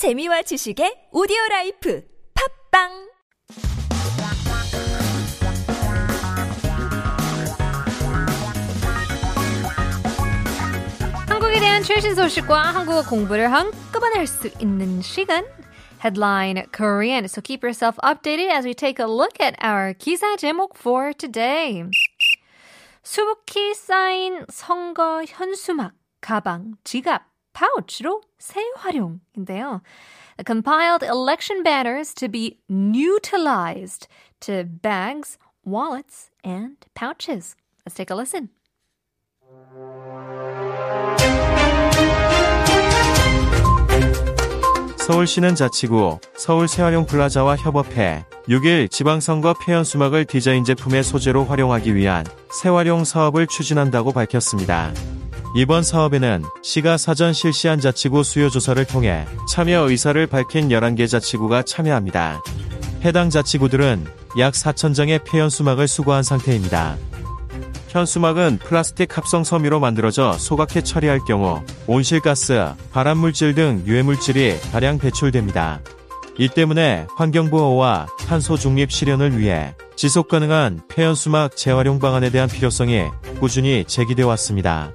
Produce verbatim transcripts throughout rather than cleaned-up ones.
재미와 지식의 오디오라이프 팝빵 한국에 대한 최신 소식과 한국어 공부를 한꺼번에 할 수 있는 시간 Headline Korean. So keep yourself updated as we take a look at our 기사 제목 for today. 수북히 쌓인 선거 현수막, 가방, 지갑, 파우치로 재활용인데요. Compiled election banners to be neutralized to bags, wallets, and pouches. Let's take a listen. 서울시는 자치구 서울재활용플라자와 협업해 육 일 지방선거 폐현수막을 디자인 제품의 소재로 활용하기 위한 재활용 사업을 추진한다고 밝혔습니다. 이번 사업에는 시가 사전 실시한 자치구 수요조사를 통해 참여 의사를 밝힌 열한 개 자치구가 참여합니다. 해당 자치구들은 약 사천 장의 폐현수막을 수거한 상태입니다. 현수막은 플라스틱 합성 섬유로 만들어져 소각해 처리할 경우 온실가스, 발암물질 등 유해물질이 다량 배출됩니다. 이 때문에 환경보호와 탄소 중립 실현을 위해 지속가능한 폐현수막 재활용 방안에 대한 필요성이 꾸준히 제기되어 왔습니다.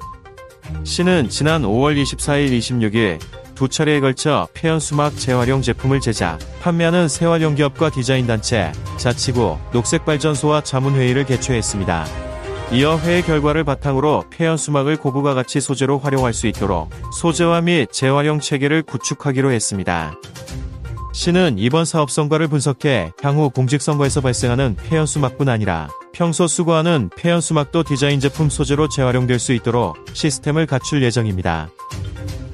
시는 지난 오월 이십사일, 이십육일 두 차례에 걸쳐 폐현수막 재활용 제품을 제작, 판매하는 재활용 기업과 디자인단체, 자치구, 녹색발전소와 자문회의를 개최했습니다. 이어 회의 결과를 바탕으로 폐현수막을 고부가 같이 소재로 활용할 수 있도록 소재화 및 재활용 체계를 구축하기로 했습니다. 시는 이번 사업 성과를 분석해 향후 공직선거에서 발생하는 폐현수막뿐 아니라 평소 수거하는 폐현수막도 디자인 제품 소재로 재활용될 수 있도록 시스템을 갖출 예정입니다.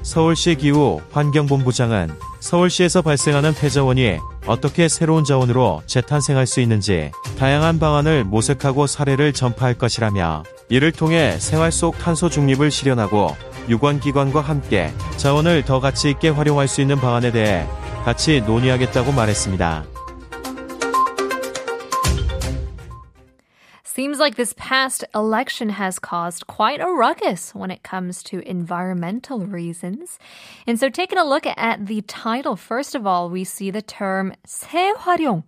서울시 기후 환경본부장은 서울시에서 발생하는 폐자원이 어떻게 새로운 자원으로 재탄생할 수 있는지 다양한 방안을 모색하고 사례를 전파할 것이라며 이를 통해 생활 속 탄소 중립을 실현하고 유관기관과 함께 자원을 더 가치 있게 활용할 수 있는 방안에 대해 같이 논의하겠다고 말했습니다. Seems like this past election has caused quite a ruckus when it comes to environmental reasons. And so taking a look at the title, first of all, we see the term 재활용.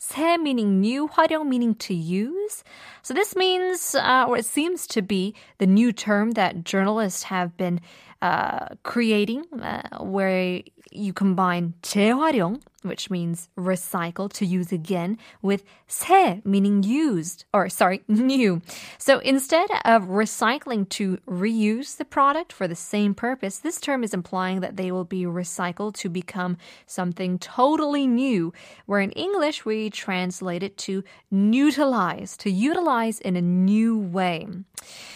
새 meaning new, 활용 meaning to use. So this means, uh, or it seems to be, the new term that journalists have been uh, creating, uh, where you combine 재활용, which means recycle, to use again, with 새 meaning used, or sorry, new. So instead of recycling to reuse the product for the same purpose, this term is implying that they will be recycled to become something totally new, where in English we translate it to neutralize, to utilize in a new way.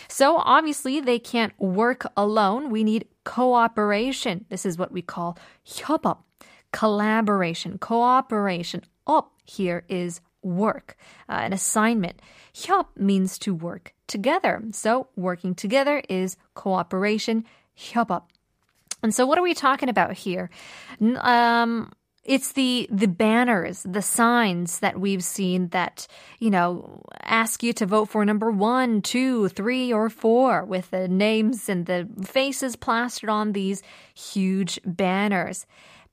So obviously they can't work alone. We need cooperation. This is what we call 협업. Collaboration, cooperation. Up here is work, uh, an assignment. 협 means to work together. So working together is cooperation, 협업. And so what are we talking about here? Um, it's the, the banners, the signs that we've seen that, you know, ask you to vote for number one, two, three, or four with the names and the faces plastered on these huge banners.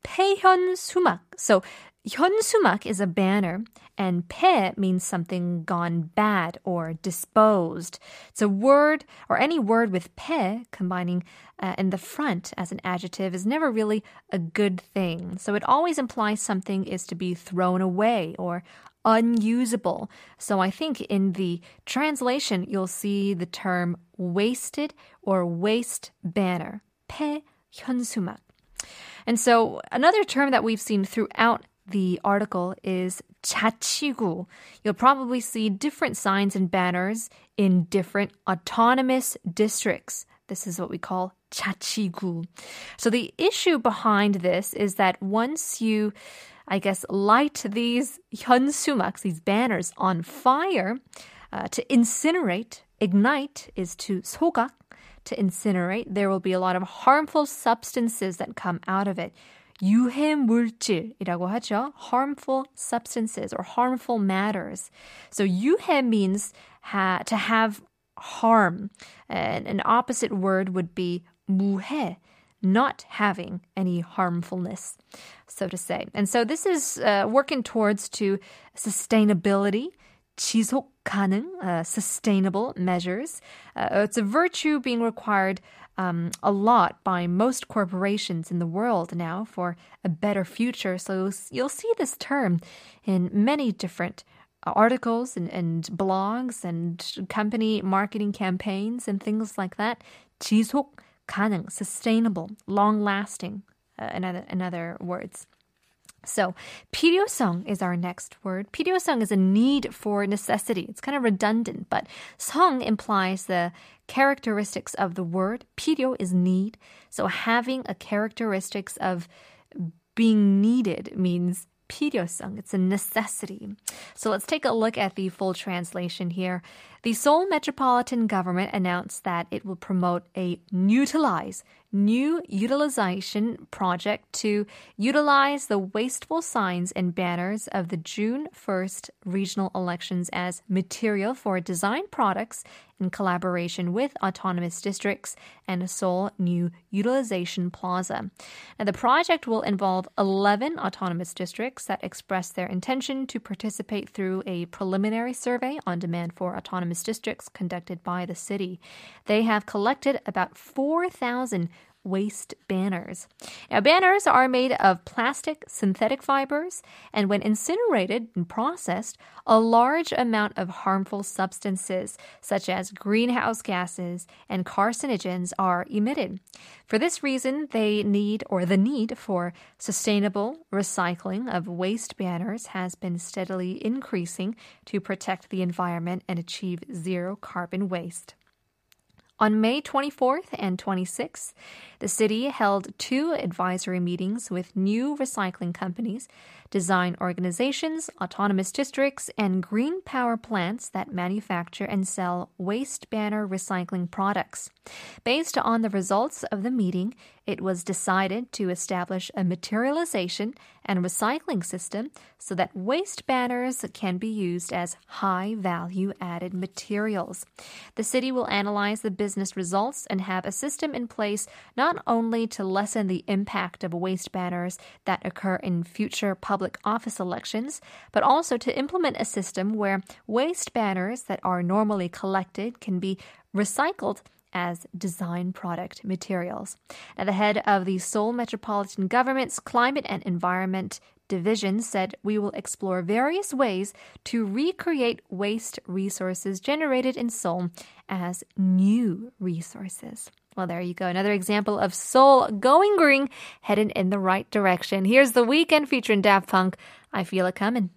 폐현수막. So, 현수막 is a banner, and 폐 means something gone bad or disposed. It's a word, or any word with 폐 combining uh, in the front as an adjective is never really a good thing. So it always implies something is to be thrown away or unusable. So I think in the translation, you'll see the term wasted or waste banner. 폐 현수막. And so another term that we've seen throughout the article is 자치구. You'll probably see different signs and banners in different autonomous districts. This is what we call 자치구. So the issue behind this is that once you, I guess, light these 현수막, these banners on fire, uh, to incinerate, ignite is to 소각. To incinerate, there will be a lot of harmful substances that come out of it. 유해물질이라고 하죠. Harmful substances or harmful matters. So 유해 means ha- to have harm. And an opposite word would be 무해. not having any harmfulness, so to say. And so this is uh, working towards to sustainability, 지속 가능, uh, sustainable measures. Uh, it's a virtue being required um, a lot by most corporations in the world now for a better future. So you'll, you'll see this term in many different articles and, and blogs and company marketing campaigns and things like that. 지속 가능, sustainable, long-lasting, uh, in, other, in other words. So, 필요성 is our next word. 필요성 is a need for necessity. It's kind of redundant, but 성 implies the characteristics of the word. 필요 is need. So, having a characteristics of being needed means 필요성. It's a necessity. So let's take a look at the full translation here. The Seoul Metropolitan Government announced that it will promote a utilize, new utilization project to utilize the wasteful signs and banners of the June first regional elections as material for design products in collaboration with autonomous districts and Seoul New Utilization Plaza. Now, the project will involve eleven autonomous districts that express their intention to participate through a preliminary survey on demand for autonomous districts conducted by the city. They have collected about four thousand waste banners. Now, banners are made of plastic synthetic fibers, and when incinerated and processed, a large amount of harmful substances such as greenhouse gases and carcinogens are emitted. For this reason, they need or the need for sustainable recycling of waste banners has been steadily increasing to protect the environment and achieve zero carbon waste. On May twenty-fourth and twenty-sixth, the city held two advisory meetings with new recycling companies, design organizations, autonomous districts, and green power plants that manufacture and sell waste banner recycling products. Based on the results of the meeting, it was decided to establish a materialization and recycling system so that waste banners can be used as high-value-added materials. The city will analyze the business results and have a system in place not only to lessen the impact of waste banners that occur in future public office elections, but also to implement a system where waste banners that are normally collected can be recycled as design product materials. Now, the head of the Seoul Metropolitan Government's Climate and Environment Division said, "We will explore various ways to recreate waste resources generated in Seoul as new resources." Well, there you go. Another example of Seoul going green, headed in the right direction. Here's The Weeknd featuring Daft Punk. I feel it coming.